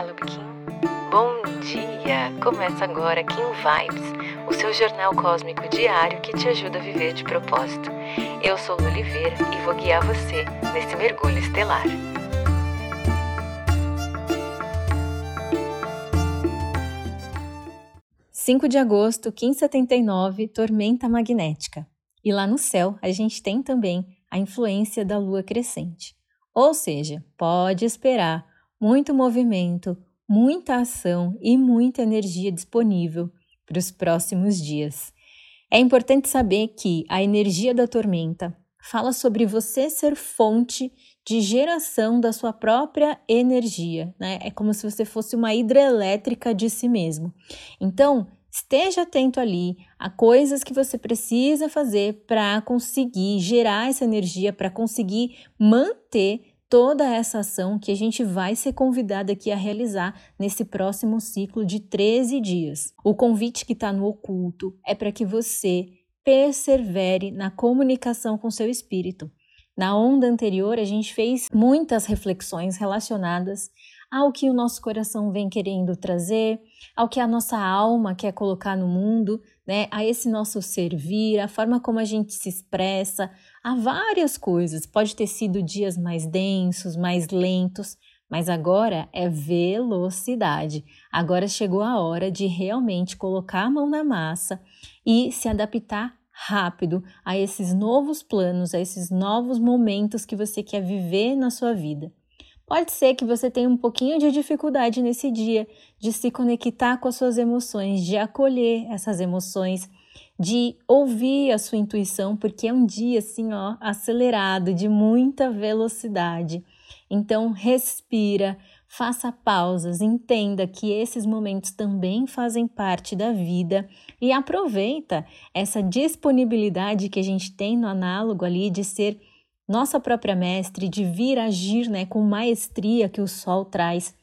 Olá, Lubkin. Bom dia! Começa agora aqui em Vibes, o seu jornal cósmico diário que te ajuda a viver de propósito. Eu sou Oliveira e vou guiar você nesse mergulho estelar. Agosto 5, 1579, tormenta magnética. E lá no céu a gente tem também a influência da lua crescente. Ou seja, pode esperar muito movimento, muita ação e muita energia disponível para os próximos dias. É importante saber que a energia da tormenta fala sobre você ser fonte de geração da sua própria energia, né? É como se você fosse uma hidrelétrica de si mesmo. Então, esteja atento ali a coisas que você precisa fazer para conseguir gerar essa energia, para conseguir manter toda essa ação que a gente vai ser convidado aqui a realizar nesse próximo ciclo de 13 dias. O convite que está no oculto é para que você persevere na comunicação com seu espírito. Na onda anterior, a gente fez muitas reflexões relacionadas ao que o nosso coração vem querendo trazer, ao que a nossa alma quer colocar no mundo, né? A esse nosso servir, a forma como a gente se expressa, há várias coisas. Pode ter sido dias mais densos, mais lentos, mas agora é velocidade. Agora chegou a hora de realmente colocar a mão na massa e se adaptar rápido a esses novos planos, a esses novos momentos que você quer viver na sua vida. Pode ser que você tenha um pouquinho de dificuldade nesse dia de se conectar com as suas emoções, de acolher essas emoções, de ouvir a sua intuição, porque é um dia assim, ó, acelerado, de muita velocidade. Então, respira, faça pausas, entenda que esses momentos também fazem parte da vida e aproveita essa disponibilidade que a gente tem no análogo ali de ser nossa própria mestre, de vir agir, né, com maestria que o sol traz,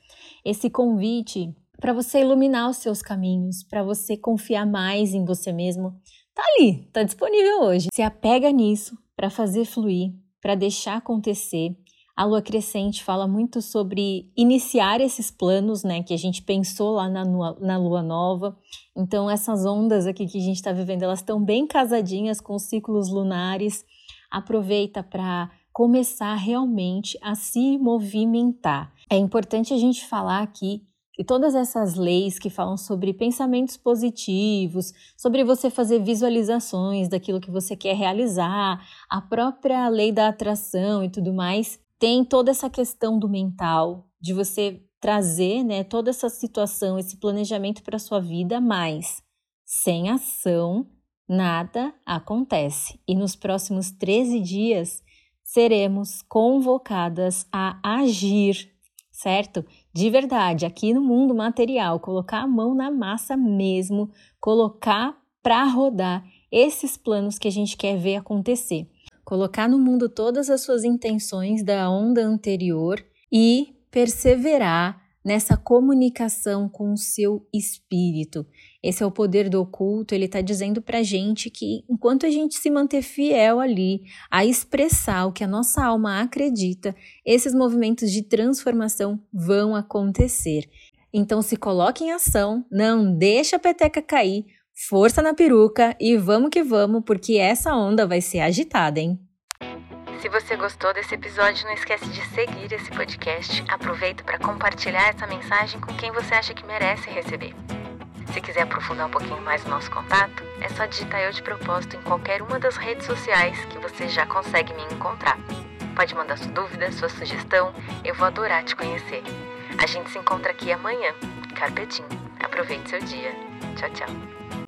esse convite para você iluminar os seus caminhos, para você confiar mais em você mesmo, tá ali, tá disponível hoje. Se apega nisso para fazer fluir, para deixar acontecer. A lua crescente fala muito sobre iniciar esses planos, né, que a gente pensou lá na lua nova. Então essas ondas aqui que a gente está vivendo, elas estão bem casadinhas com os ciclos lunares. Aproveita para começar realmente a se movimentar. É importante a gente falar aqui que todas essas leis que falam sobre pensamentos positivos, sobre você fazer visualizações daquilo que você quer realizar, a própria lei da atração e tudo mais, tem toda essa questão do mental, de você trazer, né, toda essa situação, esse planejamento para a sua vida, mas sem ação, nada acontece. E nos próximos 13 dias seremos convocadas a agir, certo? De verdade, aqui no mundo material, colocar a mão na massa mesmo, colocar para rodar esses planos que a gente quer ver acontecer. Colocar no mundo todas as suas intenções da onda anterior e perseverar nessa comunicação com o seu espírito. Esse é o poder do oculto, ele está dizendo para a gente que enquanto a gente se manter fiel ali, a expressar o que a nossa alma acredita, esses movimentos de transformação vão acontecer. Então se coloque em ação, não deixa a peteca cair, força na peruca e vamos que vamos, porque essa onda vai ser agitada, hein? Se você gostou desse episódio, não esquece de seguir esse podcast. Aproveita para compartilhar essa mensagem com quem você acha que merece receber. Se quiser aprofundar um pouquinho mais o nosso contato, é só digitar Eu de Propósito em qualquer uma das redes sociais que você já consegue me encontrar. Pode mandar sua dúvida, sua sugestão, eu vou adorar te conhecer. A gente se encontra aqui amanhã, Carpetinho. Aproveite seu dia. Tchau, tchau.